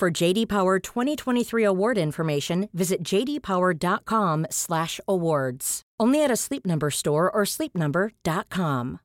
For J.D. Power 2023 award information, visit jdpower.com/awards. Only at a Sleep Number store or sleepnumber.com.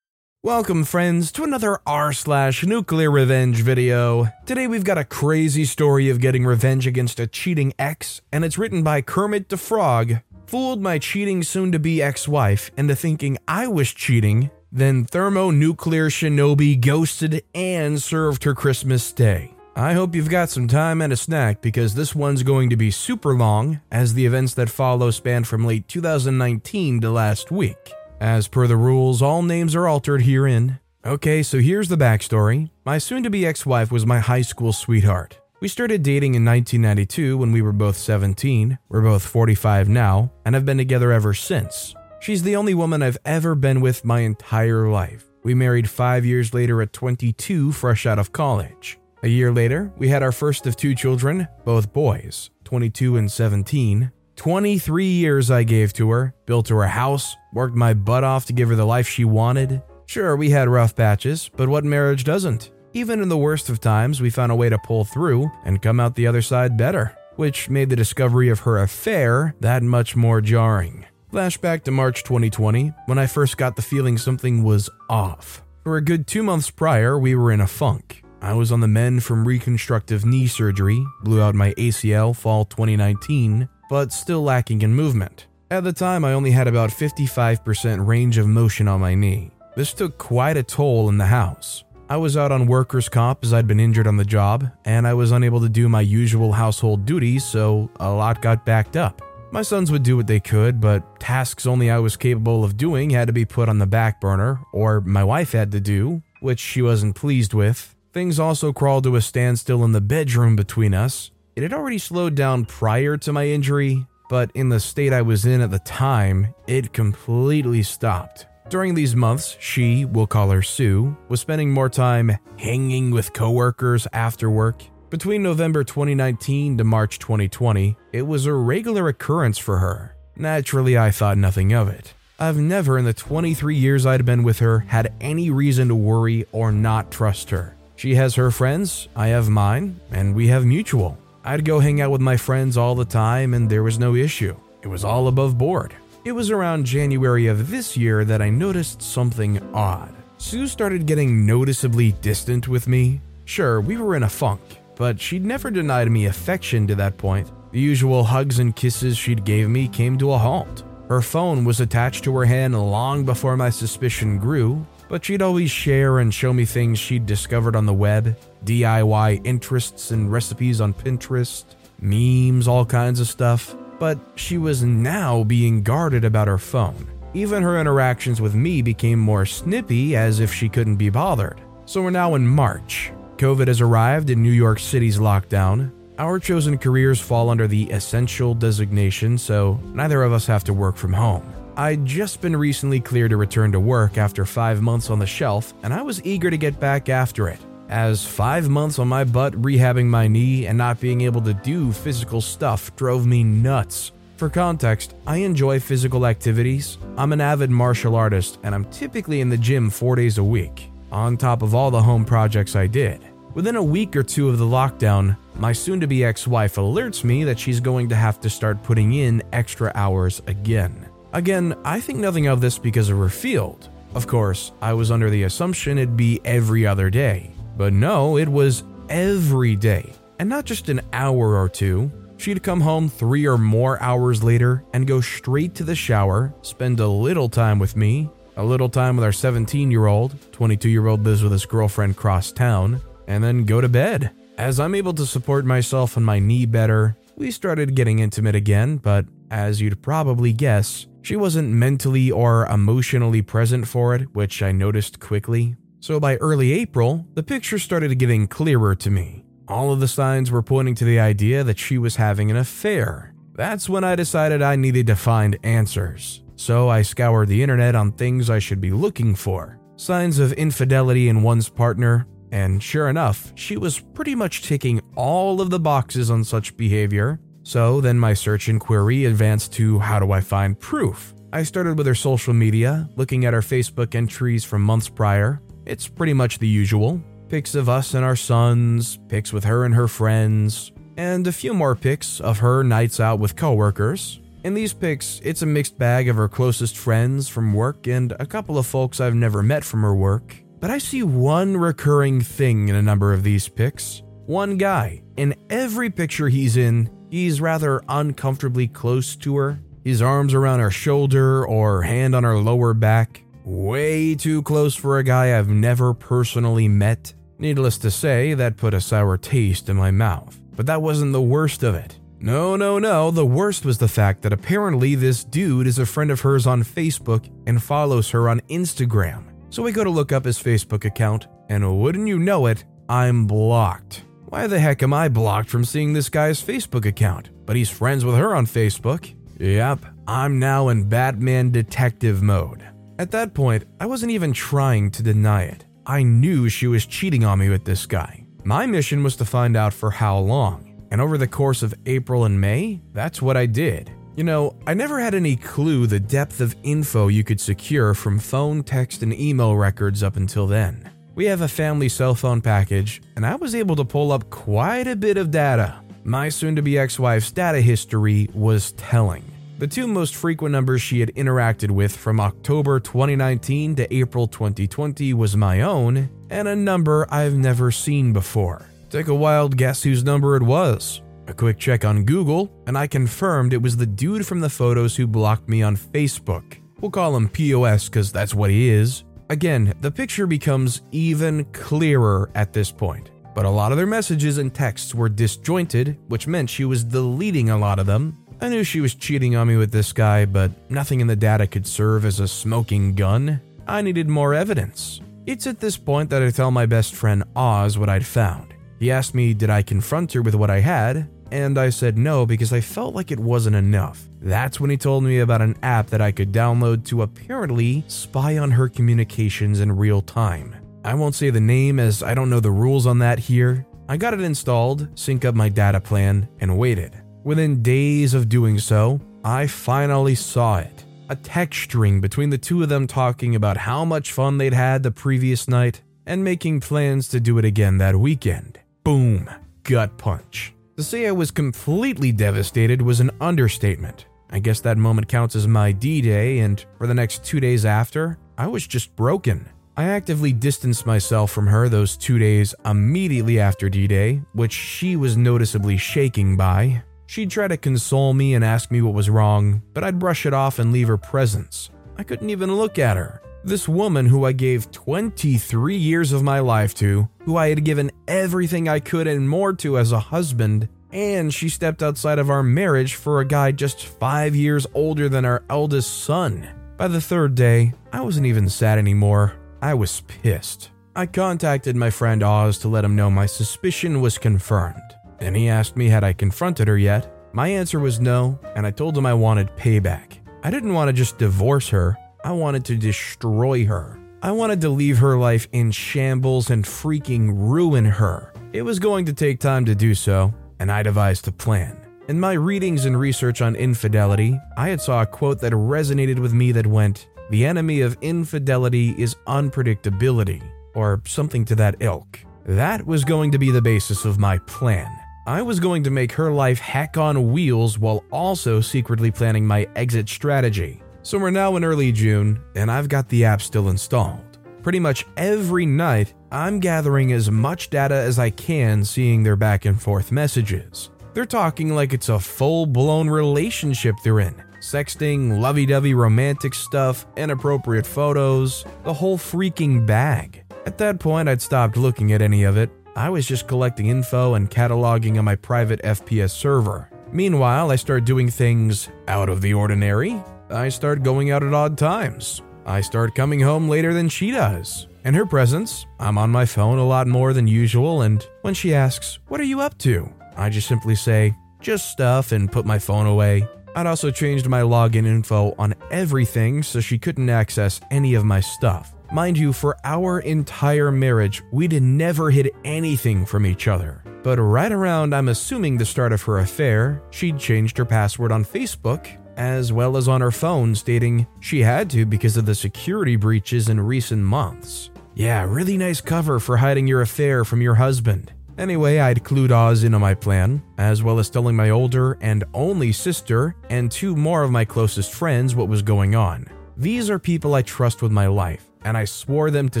Welcome, friends, to another r/NuclearRevenge video. Today we've got a crazy story of getting revenge against a cheating ex, and it's written by Kermit the Frog. Fooled my cheating soon-to-be ex-wife into thinking I was cheating, then thermonuclear shinobi ghosted and served her Christmas day. I hope you've got some time and a snack, because this one's going to be super long, as the events that follow span from late 2019 to last week. As per the rules, all names are altered herein. Okay, so here's the backstory. My soon-to-be ex-wife was my high school sweetheart. We started dating in 1992 when we were both 17, we're both 45 now, and have been together ever since. She's the only woman I've ever been with my entire life. We married 5 years later at 22, fresh out of college. A year later, we had our first of two children, both boys, 22 and 17. 23 years I gave to her, built her a house, worked my butt off to give her the life she wanted. Sure, we had rough patches, but what marriage doesn't? Even in the worst of times, we found a way to pull through and come out the other side better, which made the discovery of her affair that much more jarring. Flashback to March 2020, when I first got the feeling something was off. For a good 2 months prior, we were in a funk. I was on the mend from reconstructive knee surgery, blew out my ACL fall 2019, but still lacking in movement. At the time, I only had about 55% range of motion on my knee. This took quite a toll in the house. I was out on workers' comp as I'd been injured on the job, and I was unable to do my usual household duties, so a lot got backed up. My sons would do what they could, but tasks only I was capable of doing had to be put on the back burner, or my wife had to do, which she wasn't pleased with. Things also crawled to a standstill in the bedroom between us. It had already slowed down prior to my injury, but in the state I was in at the time, it completely stopped. During these months, she, we'll call her Sue, was spending more time hanging with coworkers after work. Between November 2019 to March 2020, it was a regular occurrence for her. Naturally, I thought nothing of it. I've never in the 23 years I'd been with her had any reason to worry or not trust her. She has her friends, I have mine, and we have mutual. I'd go hang out with my friends all the time and there was no issue. It was all above board. It was around January of this year that I noticed something odd. Sue started getting noticeably distant with me. Sure, we were in a funk, but she'd never denied me affection to that point. The usual hugs and kisses she'd gave me came to a halt. Her phone was attached to her hand long before my suspicion grew, but she'd always share and show me things she'd discovered on the web, DIY interests and recipes on Pinterest, memes, all kinds of stuff. But she was now being guarded about her phone. Even her interactions with me became more snippy, as if she couldn't be bothered. So we're now in March. COVID has arrived and New York City's lockdown. Our chosen careers fall under the essential designation, so neither of us have to work from home. I'd just been recently cleared to return to work after 5 months on the shelf, and I was eager to get back after it, as 5 months on my butt rehabbing my knee and not being able to do physical stuff drove me nuts. For context, I enjoy physical activities. I'm an avid martial artist, and I'm typically in the gym 4 days a week, on top of all the home projects I did. Within a week or two of the lockdown, my soon-to-be ex-wife alerts me that she's going to have to start putting in extra hours again. Again, I think nothing of this because of her field. Of course, I was under the assumption it'd be every other day. But no, it was every day. And not just an hour or two. She'd come home 3 or more hours later and go straight to the shower, spend a little time with me, a little time with our 17-year-old, 22-year-old lives with his girlfriend across town, and then go to bed. As I'm able to support myself and my knee better, we started getting intimate again, but as you'd probably guess, she wasn't mentally or emotionally present for it, which I noticed quickly. So by early April, the picture started getting clearer to me. All of the signs were pointing to the idea that she was having an affair. That's when I decided I needed to find answers. So I scoured the internet on things I should be looking for, signs of infidelity in one's partner, and sure enough, she was pretty much ticking all of the boxes on such behavior. So then my search inquiry advanced to how do I find proof? I started with her social media, looking at her Facebook entries from months prior. It's pretty much the usual. Pics of us and our sons, pics with her and her friends, and a few more pics of her nights out with coworkers. In these pics, it's a mixed bag of her closest friends from work and a couple of folks I've never met from her work. But I see one recurring thing in a number of these pics. One guy. In every picture he's in, he's rather uncomfortably close to her. His arms around her shoulder or hand on her lower back. Way too close for a guy I've never personally met. Needless to say, that put a sour taste in my mouth. But that wasn't the worst of it. No, the worst was the fact that apparently this dude is a friend of hers on Facebook and follows her on Instagram. So we go to look up his Facebook account, and wouldn't you know it, I'm blocked. Why the heck am I blocked from seeing this guy's Facebook account? But he's friends with her on Facebook. Yep, I'm now in Batman detective mode. At that point, I wasn't even trying to deny it. I knew she was cheating on me with this guy. My mission was to find out for how long, and over the course of April and May, that's what I did. You know, I never had any clue the depth of info you could secure from phone, text, and email records up until then. We have a family cell phone package, and I was able to pull up quite a bit of data. My soon-to-be ex-wife's data history was telling. The two most frequent numbers she had interacted with from October 2019 to April 2020 was my own, and a number I've never seen before. Take a wild guess whose number it was. A quick check on Google, and I confirmed it was the dude from the photos who blocked me on Facebook. We'll call him POS because that's what he is. Again, the picture becomes even clearer at this point. But a lot of their messages and texts were disjointed, which meant she was deleting a lot of them. I knew she was cheating on me with this guy, but nothing in the data could serve as a smoking gun. I needed more evidence. It's at this point that I tell my best friend Oz what I'd found. He asked me did I confront her with what I had, and I said no because I felt like it wasn't enough. That's when he told me about an app that I could download to apparently spy on her communications in real time. I won't say the name as I don't know the rules on that here. I got it installed, synced up my data plan, and waited. Within days of doing so, I finally saw it. A text string between the two of them talking about how much fun they'd had the previous night and making plans to do it again that weekend. Boom. Gut punch. To say I was completely devastated was an understatement. I guess that moment counts as my D-Day, and for the next 2 days after, I was just broken. I actively distanced myself from her those 2 days immediately after D-Day, which she was noticeably shaken by. She'd try to console me and ask me what was wrong, but I'd brush it off and leave her presence. I couldn't even look at her. This woman who I gave 23 years of my life to, who I had given everything I could and more to as a husband, and she stepped outside of our marriage for a guy just 5 years older than our eldest son. By the third day, I wasn't even sad anymore. I was pissed. I contacted my friend Oz to let him know my suspicion was confirmed. And he asked me had I confronted her yet. My answer was no, and I told him I wanted payback. I didn't want to just divorce her, I wanted to destroy her. I wanted to leave her life in shambles and freaking ruin her. It was going to take time to do so, and I devised a plan. In my readings and research on infidelity, I had saw a quote that resonated with me that went, "The enemy of infidelity is unpredictability," or something to that ilk. That was going to be the basis of my plan. I was going to make her life heck on wheels while also secretly planning my exit strategy. So we're now in early June, and I've got the app still installed. Pretty much every night, I'm gathering as much data as I can seeing their back and forth messages. They're talking like it's a full-blown relationship they're in. Sexting, lovey-dovey romantic stuff, inappropriate photos, the whole freaking bag. At that point, I'd stopped looking at any of it. I was just collecting info and cataloging on my private FPS server. Meanwhile, I start doing things out of the ordinary. I start going out at odd times. I start coming home later than she does. In her presence, I'm on my phone a lot more than usual, and when she asks, "What are you up to?" I just simply say, "Just stuff," and put my phone away. I'd also changed my login info on everything so she couldn't access any of my stuff. Mind you, for our entire marriage, we'd never hid anything from each other. But right around, I'm assuming, the start of her affair, she'd changed her password on Facebook as well as on her phone, stating she had to because of the security breaches in recent months. Yeah, really nice cover for hiding your affair from your husband. Anyway, I'd clued Oz in on my plan, as well as telling my older and only sister and two more of my closest friends what was going on. These are people I trust with my life, and I swore them to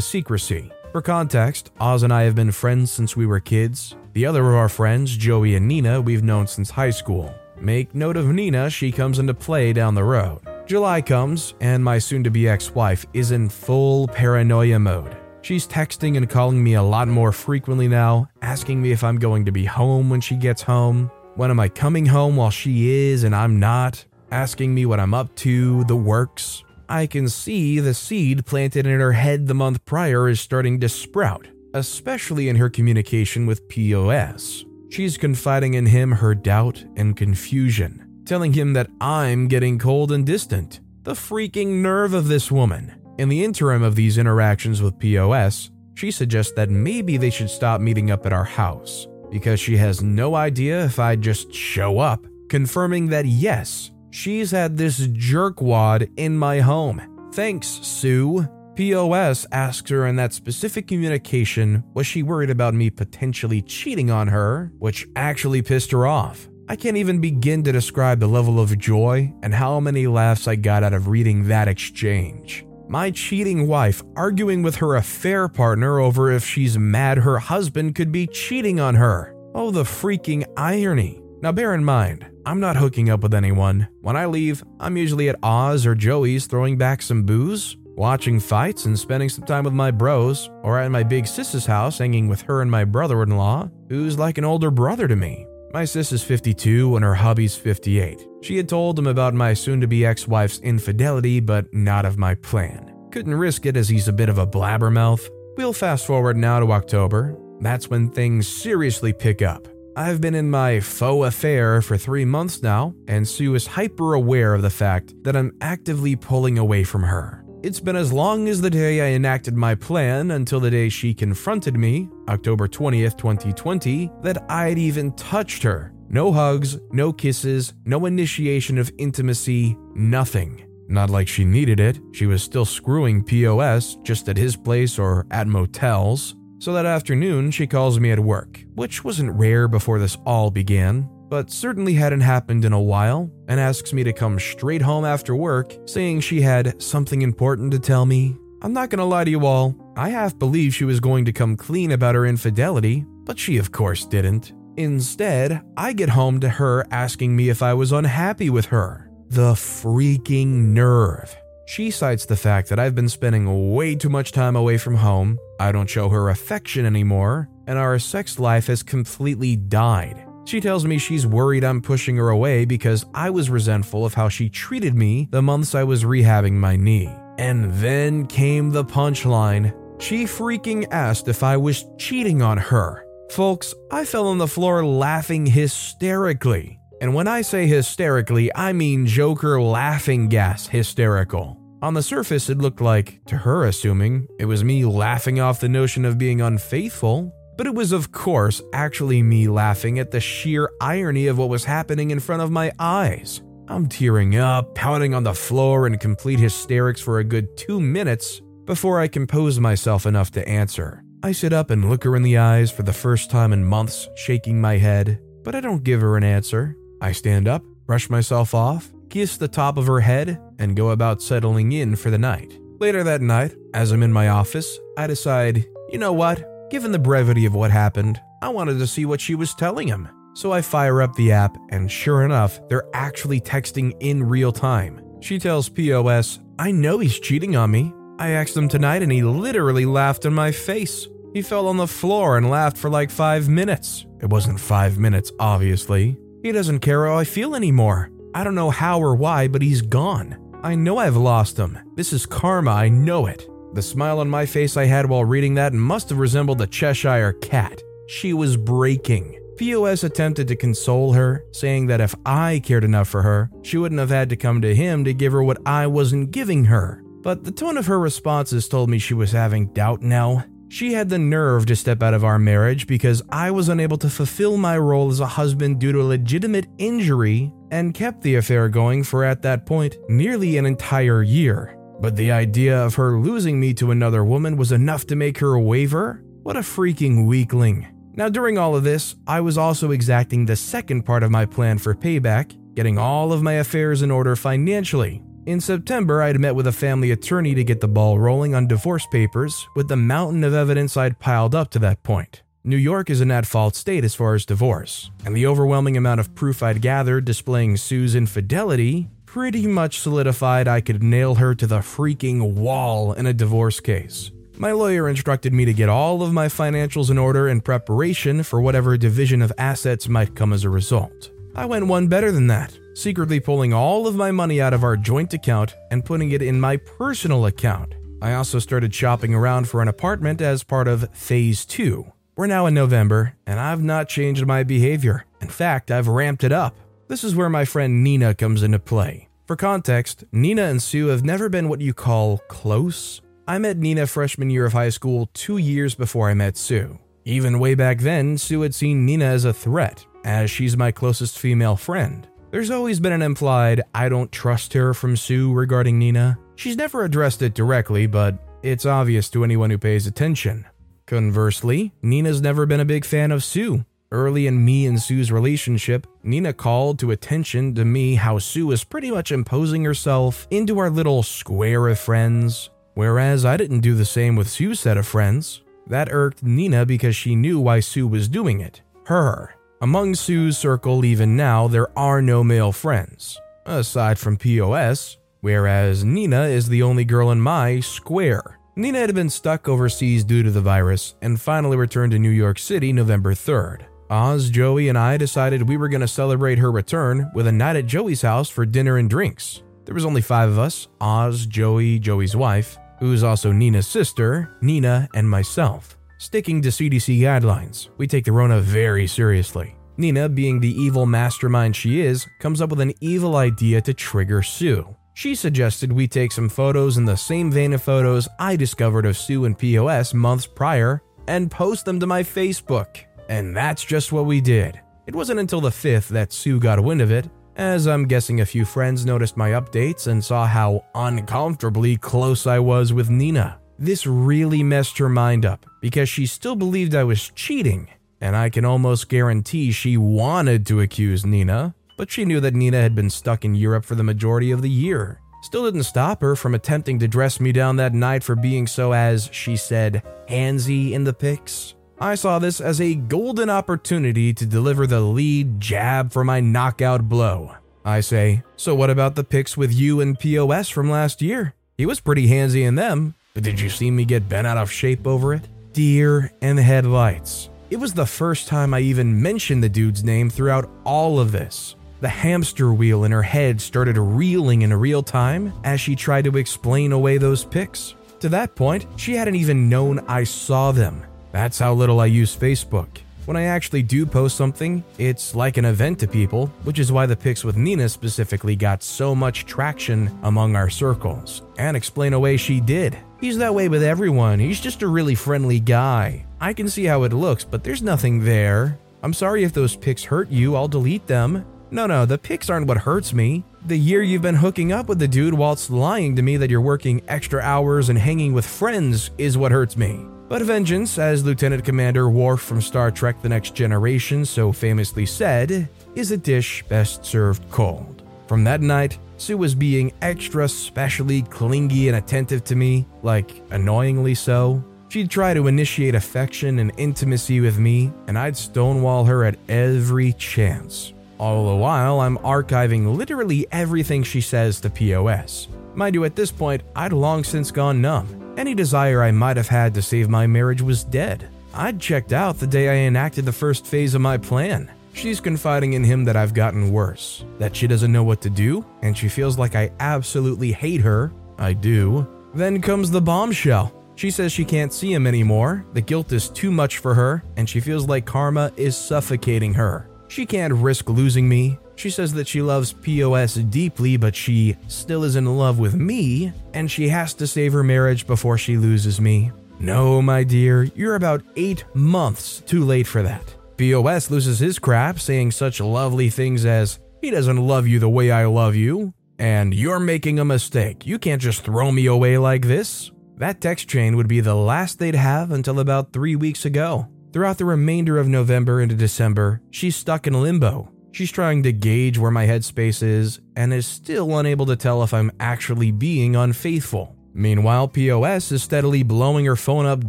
secrecy. For context, Oz and I have been friends since we were kids. The other of our friends, Joey and Nina, we've known since high school. Make note of Nina, she comes into play down the road. July comes, and my soon-to-be ex-wife is in full paranoia mode. She's texting and calling me a lot more frequently now, asking me if I'm going to be home when she gets home, when am I coming home while she is and I'm not, asking me what I'm up to, the works. I can see the seed planted in her head the month prior is starting to sprout, especially in her communication with POS. She's confiding in him her doubt and confusion, telling him that I'm getting cold and distant. The freaking nerve of this woman. In the interim of these interactions with POS, she suggests that maybe they should stop meeting up at our house, because she has no idea if I just show up, confirming that yes, she's had this jerkwad in my home. Thanks, Sue. POS asks her in that specific communication, was she worried about me potentially cheating on her, which actually pissed her off. I can't even begin to describe the level of joy and how many laughs I got out of reading that exchange. My cheating wife arguing with her affair partner over if she's mad her husband could be cheating on her. Oh, the freaking irony. Now bear in mind, I'm not hooking up with anyone. When I leave, I'm usually at Oz or Joey's throwing back some booze, watching fights and spending some time with my bros, or at my big sis's house hanging with her and my brother-in-law, who's like an older brother to me. My sis is 52 and her hubby's 58. She had told him about my soon-to-be ex-wife's infidelity, but not of my plan. Couldn't risk it as he's a bit of a blabbermouth. We'll fast forward now to October. That's when things seriously pick up. I've been in my faux affair for 3 months now, and Sue is hyper aware of the fact that I'm actively pulling away from her. It's been as long as the day I enacted my plan until the day she confronted me, October 20th, 2020, that I'd even touched her. No hugs, no kisses, no initiation of intimacy, nothing. Not like she needed it. She was still screwing POS, just at his place or at motels. So that afternoon, she calls me at work, which wasn't rare before this all began, but certainly hadn't happened in a while, and asks me to come straight home after work, saying she had something important to tell me. I'm not gonna lie to you all, I half believed she was going to come clean about her infidelity, but she of course didn't. Instead, I get home to her asking me if I was unhappy with her. The freaking nerve. She cites the fact that I've been spending way too much time away from home, I don't show her affection anymore, and our sex life has completely died. She tells me she's worried I'm pushing her away because I was resentful of how she treated me the months I was rehabbing my knee. And then came the punchline. She freaking asked if I was cheating on her. Folks, I fell on the floor laughing hysterically. And when I say hysterically, I mean Joker laughing gas hysterical. On the surface, it looked like, to her assuming, it was me laughing off the notion of being unfaithful. But it was, of course, actually me laughing at the sheer irony of what was happening in front of my eyes. I'm tearing up, pounding on the floor in complete hysterics for a good 2 minutes before I compose myself enough to answer. I sit up and look her in the eyes for the first time in months, shaking my head, but I don't give her an answer. I stand up, brush myself off, kiss the top of her head, and go about settling in for the night. Later that night, as I'm in my office, I decide, you know what? Given the brevity of what happened, I wanted to see what she was telling him. So I fire up the app, and sure enough, they're actually texting in real time. She tells POS, I know he's cheating on me. I asked him tonight and he literally laughed in my face. He fell on the floor and laughed for like 5 minutes. It wasn't 5 minutes, obviously. He doesn't care how I feel anymore. I don't know how or why, but he's gone. I know I've lost him. This is karma, I know it. The smile on my face I had while reading that must have resembled a Cheshire cat. She was breaking. POS attempted to console her, saying that if I cared enough for her, she wouldn't have had to come to him to give her what I wasn't giving her. But the tone of her responses told me she was having doubt now. She had the nerve to step out of our marriage because I was unable to fulfill my role as a husband due to legitimate injury and kept the affair going for, at that point, nearly an entire year. But the idea of her losing me to another woman was enough to make her waver? What a freaking weakling. Now, during all of this, I was also exacting the second part of my plan for payback, getting all of my affairs in order financially. In September, I'd met with a family attorney to get the ball rolling on divorce papers with the mountain of evidence I'd piled up to that point. New York is an at-fault state as far as divorce, and the overwhelming amount of proof I'd gathered displaying Sue's infidelity pretty much solidified I could nail her to the freaking wall in a divorce case. My lawyer instructed me to get all of my financials in order in preparation for whatever division of assets might come as a result. I went one better than that, secretly pulling all of my money out of our joint account and putting it in my personal account. I also started shopping around for an apartment as part of Phase 2. We're now in November, and I've not changed my behavior. In fact, I've ramped it up. This is where my friend Nina comes into play. For context, Nina and Sue have never been what you call close. I met Nina freshman year of high school 2 years before I met Sue. Even way back then, Sue had seen Nina as a threat, as she's my closest female friend. There's always been an implied, I don't trust her from Sue regarding Nina. She's never addressed it directly, but it's obvious to anyone who pays attention. Conversely, Nina's never been a big fan of Sue. Early in me and Sue's relationship, Nina called to attention to me how Sue was pretty much imposing herself into our little square of friends, whereas I didn't do the same with Sue's set of friends. That irked Nina because she knew why Sue was doing it. Her. Among Sue's circle even now, there are no male friends, aside from POS, whereas Nina is the only girl in my square. Nina had been stuck overseas due to the virus and finally returned to New York City November 3rd. Oz, Joey, and I decided we were going to celebrate her return with a night at Joey's house for dinner and drinks. There was only 5 of us, Oz, Joey, Joey's wife, who's also Nina's sister, Nina, and myself. Sticking to CDC guidelines, we take the Rona very seriously. Nina, being the evil mastermind she is, comes up with an evil idea to trigger Sue. She suggested we take some photos in the same vein of photos I discovered of Sue and POS months prior and post them to my Facebook. And that's just what we did. It wasn't until the 5th that Sue got wind of it, as I'm guessing a few friends noticed my updates and saw how uncomfortably close I was with Nina. This really messed her mind up because she still believed I was cheating, and I can almost guarantee she wanted to accuse Nina, but she knew that Nina had been stuck in Europe for the majority of the year. Still didn't stop her from attempting to dress me down that night for being so, as she said, handsy in the pics. I saw this as a golden opportunity to deliver the lead jab for my knockout blow. I say, so what about the pics with you and POS from last year? He was pretty handsy in them. But did you see me get bent out of shape over it? Deer in the headlights. It was the first time I even mentioned the dude's name throughout all of this. The hamster wheel in her head started reeling in real time as she tried to explain away those pics. To that point, she hadn't even known I saw them. That's how little I use Facebook. When I actually do post something, it's like an event to people, which is why the pics with Nina specifically got so much traction among our circles. And explain away she did. He's that way with everyone, he's just a really friendly guy. I can see how it looks, but there's nothing there. I'm sorry if those pics hurt you, I'll delete them. No, the pics aren't what hurts me. The year you've been hooking up with the dude whilst lying to me that you're working extra hours and hanging with friends is what hurts me. But vengeance, as Lieutenant Commander Worf from Star Trek The Next Generation so famously said, is a dish best served cold. From that night, Sue was being extra specially clingy and attentive to me, like annoyingly so. She'd try to initiate affection and intimacy with me, and I'd stonewall her at every chance. All the while, I'm archiving literally everything she says to POS. Mind you, at this point, I'd long since gone numb. Any desire I might have had to save my marriage was dead. I'd checked out the day I enacted the first phase of my plan. She's confiding in him that I've gotten worse, that she doesn't know what to do, and she feels like I absolutely hate her. I do. Then comes the bombshell. She says she can't see him anymore, the guilt is too much for her, and she feels like karma is suffocating her. She can't risk losing me. She says that she loves POS deeply, but she still is in love with me, and she has to save her marriage before she loses me. No, my dear, you're about 8 months too late for that. POS loses his crap, saying such lovely things as, "He doesn't love you the way I love you," and "You're making a mistake. You can't just throw me away like this." That text chain would be the last they'd have until about 3 weeks ago. Throughout the remainder of November into December, she's stuck in limbo. She's trying to gauge where my headspace is and is still unable to tell if I'm actually being unfaithful. Meanwhile, POS is steadily blowing her phone up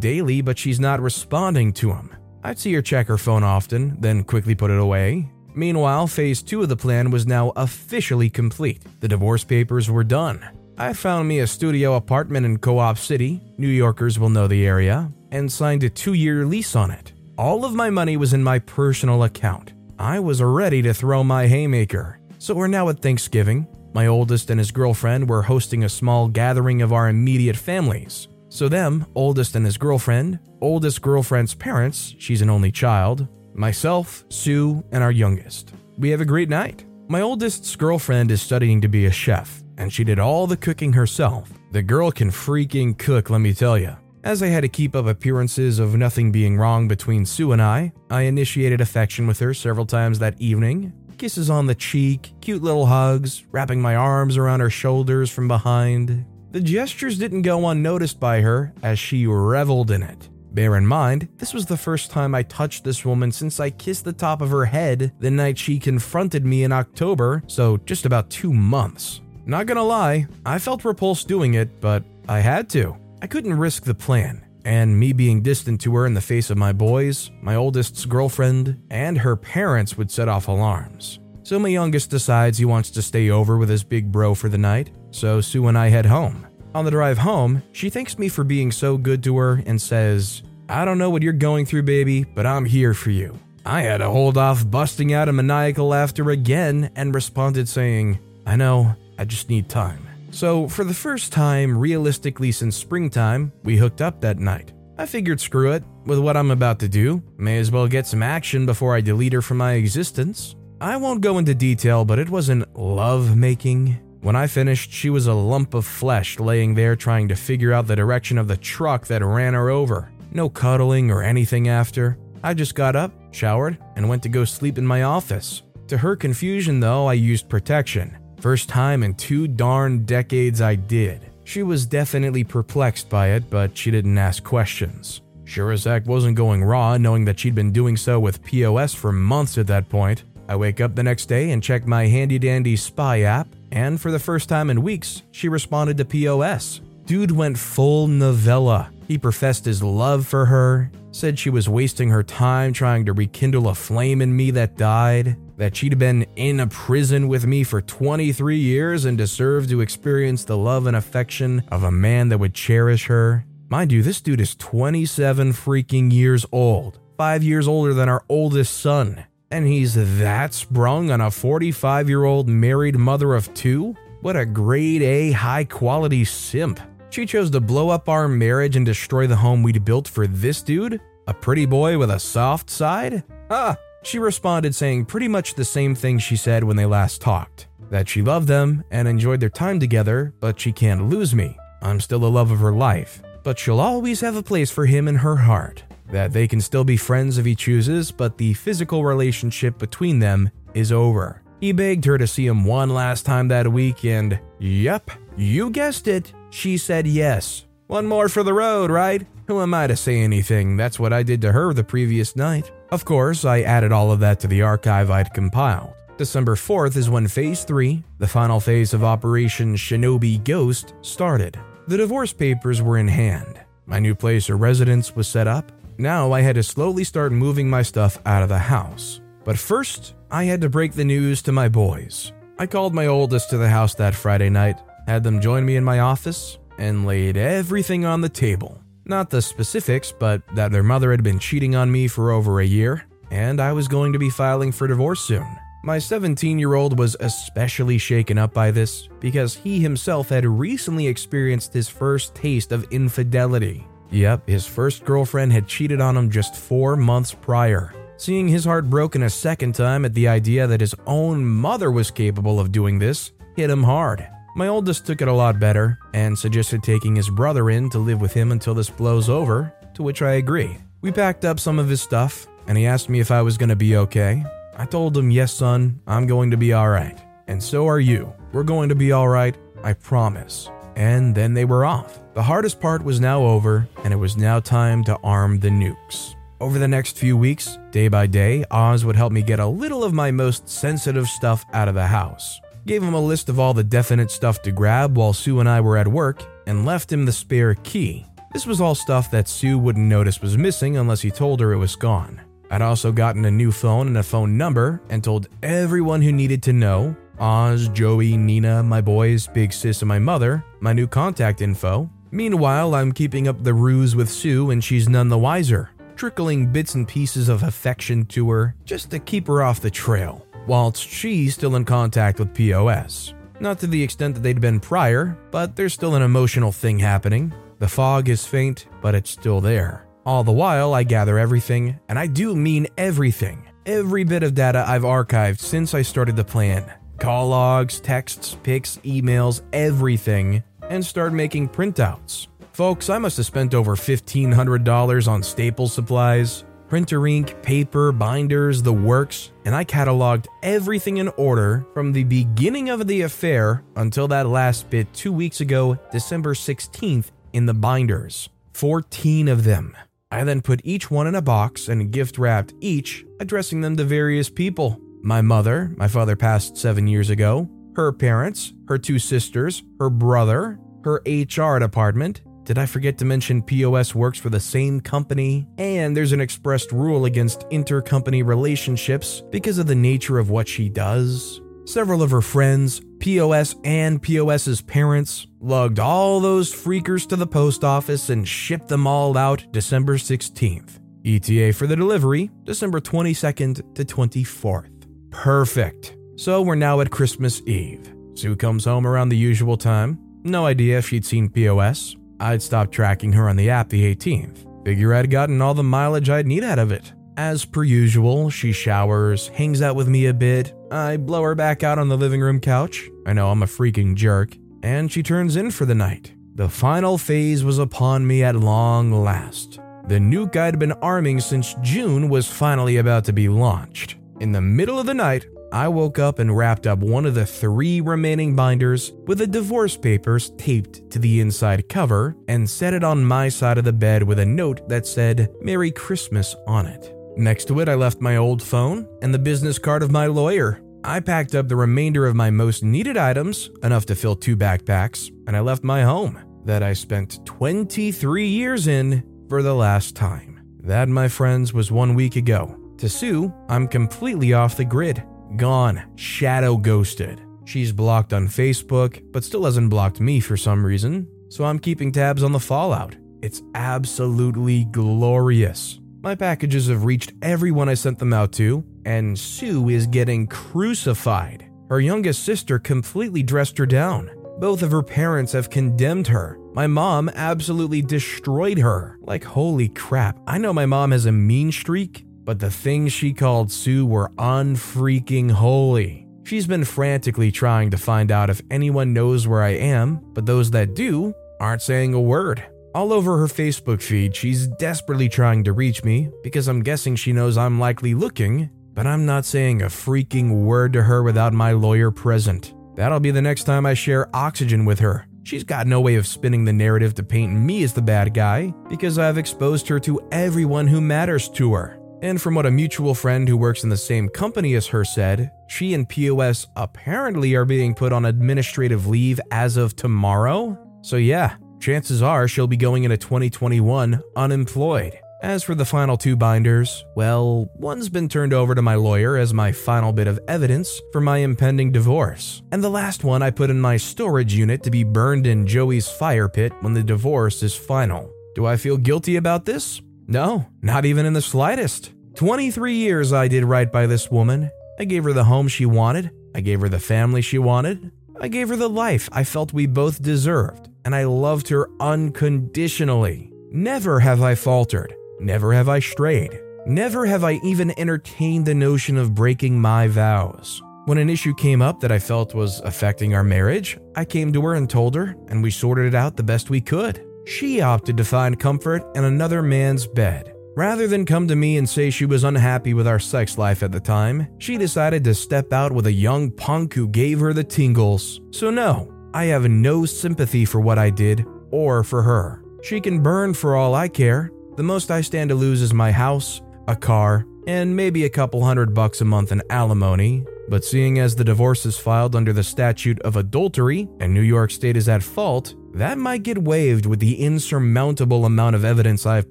daily, but she's not responding to him. I'd see her check her phone often, then quickly put it away. Meanwhile, phase 2 of the plan was now officially complete. The divorce papers were done. I found me a studio apartment in Co-op City, New Yorkers will know the area, and signed a 2-year lease on it. All of my money was in my personal account. I was ready to throw my haymaker. So we're now at Thanksgiving. My oldest and his girlfriend were hosting a small gathering of our immediate families. So them, oldest and his girlfriend, oldest girlfriend's parents, she's an only child, myself, Sue, and our youngest. We have a great night. My oldest's girlfriend is studying to be a chef, and she did all the cooking herself. The girl can freaking cook, let me tell you. As I had to keep up appearances of nothing being wrong between Sue and I initiated affection with her several times that evening. Kisses on the cheek, cute little hugs, wrapping my arms around her shoulders from behind. The gestures didn't go unnoticed by her as she reveled in it. Bear in mind, this was the first time I touched this woman since I kissed the top of her head the night she confronted me in October, so just about 2 months. Not gonna lie, I felt repulsed doing it, but I had to. I couldn't risk the plan, and me being distant to her in the face of my boys, my oldest's girlfriend, and her parents would set off alarms. So my youngest decides he wants to stay over with his big bro for the night, so Sue and I head home. On the drive home, she thanks me for being so good to her and says, "I don't know what you're going through, baby, but I'm here for you." I had to hold off busting out a maniacal laughter again and responded saying, "I know, I just need time." So for the first time, realistically since springtime, we hooked up that night. I figured screw it, with what I'm about to do, may as well get some action before I delete her from my existence. I won't go into detail, but it wasn't love-making. When I finished, she was a lump of flesh laying there trying to figure out the direction of the truck that ran her over. No cuddling or anything after. I just got up, showered, and went to go sleep in my office. To her confusion, though, I used protection. First time in 2 darn decades I did. She was definitely perplexed by it, but she didn't ask questions. Sure as heck wasn't going raw, knowing that she'd been doing so with POS for months at that point. I wake up the next day and check my handy-dandy spy app, and for the first time in weeks, she responded to POS. Dude went full novella. He professed his love for her, said she was wasting her time trying to rekindle a flame in me that died, that she'd been in a prison with me for 23 years and deserved to experience the love and affection of a man that would cherish her. Mind you, this dude is 27 freaking years old, 5 years older than our oldest son. And he's that sprung on a 45-year-old married mother of 2? What a grade A high-quality simp. She chose to blow up our marriage and destroy the home we'd built for this dude? A pretty boy with a soft side? Ah! She responded saying pretty much the same thing she said when they last talked. That she loved them and enjoyed their time together, but she can't lose me. I'm still the love of her life. But she'll always have a place for him in her heart. That they can still be friends if he chooses, but the physical relationship between them is over. He begged her to see him one last time that week and, yep, you guessed it, she said yes. One more for the road, right? Who am I to say anything? That's what I did to her the previous night. Of course, I added all of that to the archive I'd compiled. December 4th is when Phase 3, the final phase of Operation Shinobi Ghost, started. The divorce papers were in hand. My new place or residence was set up. Now I had to slowly start moving my stuff out of the house. But first, I had to break the news to my boys. I called my oldest to the house that Friday night, had them join me in my office, and laid everything on the table. Not the specifics, but that their mother had been cheating on me for over a year, and I was going to be filing for divorce soon. My 17-year-old was especially shaken up by this because he himself had recently experienced his first taste of infidelity. Yep, his first girlfriend had cheated on him just 4 months prior. Seeing his heart broken a second time at the idea that his own mother was capable of doing this hit him hard. My oldest took it a lot better and suggested taking his brother in to live with him until this blows over, to which I agreed. We packed up some of his stuff and he asked me if I was going to be okay. I told him, yes, son, I'm going to be alright. And so are you. We're going to be alright, I promise. And then they were off. The hardest part was now over and it was now time to arm the nukes. Over the next few weeks, day by day, Oz would help me get a little of my most sensitive stuff out of the house. Gave him a list of all the definite stuff to grab while Sue and I were at work, and left him the spare key. This was all stuff that Sue wouldn't notice was missing unless he told her it was gone. I'd also gotten a new phone and a phone number, and told everyone who needed to know, Oz, Joey, Nina, my boys, Big Sis, and my mother, my new contact info. Meanwhile, I'm keeping up the ruse with Sue and she's none the wiser, trickling bits and pieces of affection to her just to keep her off the trail, whilst she's still in contact with POS. Not to the extent that they'd been prior, but there's still an emotional thing happening. The fog is faint, but it's still there. All the while, I gather everything, and I do mean everything. Every bit of data I've archived since I started the plan. Call logs, texts, pics, emails, everything, and start making printouts. Folks, I must have spent over $1,500 on staple supplies, printer ink, paper, binders, the works, and I cataloged everything in order from the beginning of the affair until that last bit 2 weeks ago, December 16th, in the binders. 14 of them. I then put each one in a box and gift wrapped each, addressing them to various people. My mother, my father passed 7 years ago, her parents, her two sisters, her brother, her HR department. Did I forget to mention POS works for the same company? And there's an expressed rule against intercompany relationships because of the nature of what she does. Several of her friends, POS and POS's parents, lugged all those freakers to the post office and shipped them all out December 16th. ETA for the delivery, December 22nd to 24th. Perfect. So we're now at Christmas Eve. Sue comes home around the usual time. No idea if she'd seen POS. I'd stopped tracking her on the app the 18th. Figure I'd gotten all the mileage I'd need out of it. As per usual, she showers, hangs out with me a bit. I blow her back out on the living room couch. I know, I'm a freaking jerk. And she turns in for the night. The final phase was upon me at long last. The nuke I'd been arming since June was finally about to be launched. In the middle of the night, I woke up and wrapped up one of the 3 remaining binders with the divorce papers taped to the inside cover and set it on my side of the bed with a note that said Merry Christmas on it. Next to it, I left my old phone and the business card of my lawyer. I packed up the remainder of my most needed items, enough to fill 2 backpacks, and I left my home that I spent 23 years in for the last time. That, my friends, was 1 week ago. To Sue, I'm completely off the grid. Gone, shadow ghosted. She's blocked on Facebook, but still hasn't blocked me for some reason, so I'm keeping tabs on the fallout. It's absolutely glorious. My packages have reached everyone I sent them out to, and Sue is getting crucified. Her youngest sister completely dressed her down. Both of her parents have condemned her. My mom absolutely destroyed her. Like, holy crap, I know my mom has a mean streak, but the things she called Sue were unfreaking holy. She's been frantically trying to find out if anyone knows where I am, but those that do aren't saying a word. All over her Facebook feed, she's desperately trying to reach me because I'm guessing she knows I'm likely looking, but I'm not saying a freaking word to her without my lawyer present. That'll be the next time I share oxygen with her. She's got no way of spinning the narrative to paint me as the bad guy because I've exposed her to everyone who matters to her. And from what a mutual friend who works in the same company as her said, she and POS apparently are being put on administrative leave as of tomorrow. So yeah, chances are she'll be going into 2021 unemployed. As for the final 2 binders, well, one's been turned over to my lawyer as my final bit of evidence for my impending divorce. And the last one I put in my storage unit to be burned in Joey's fire pit when the divorce is final. Do I feel guilty about this? No, not even in the slightest. 23 years I did right by this woman, I gave her the home she wanted. I gave her the family she wanted. I gave her the life I felt we both deserved, and I loved her unconditionally. Never have I faltered. Never have I strayed. Never have I even entertained the notion of breaking my vows. When an issue came up that I felt was affecting our marriage, I came to her and told her, and we sorted it out the best we could. She opted to find comfort in another man's bed. Rather than come to me and say she was unhappy with our sex life at the time, she decided to step out with a young punk who gave her the tingles. So no, I have no sympathy for what I did or for her. She can burn for all I care. The most I stand to lose is my house, a car, and maybe a couple $100 a month in alimony. But seeing as the divorce is filed under the statute of adultery and New York State is at fault, that might get waived with the insurmountable amount of evidence I've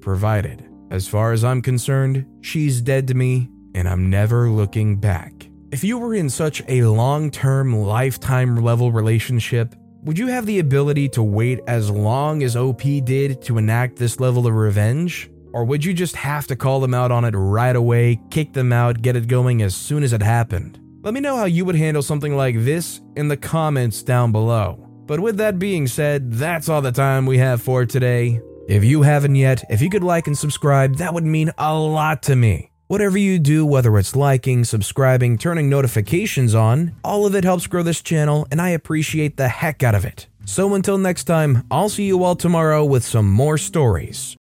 provided. As far as I'm concerned, she's dead to me, and I'm never looking back. If you were in such a long-term, lifetime-level relationship, would you have the ability to wait as long as OP did to enact this level of revenge? Or would you just have to call them out on it right away, kick them out, get it going as soon as it happened? Let me know how you would handle something like this in the comments down below. But with that being said, that's all the time we have for today. If you haven't yet, if you could like and subscribe, that would mean a lot to me. Whatever you do, whether it's liking, subscribing, turning notifications on, all of it helps grow this channel, and I appreciate the heck out of it. So until next time, I'll see you all tomorrow with some more stories.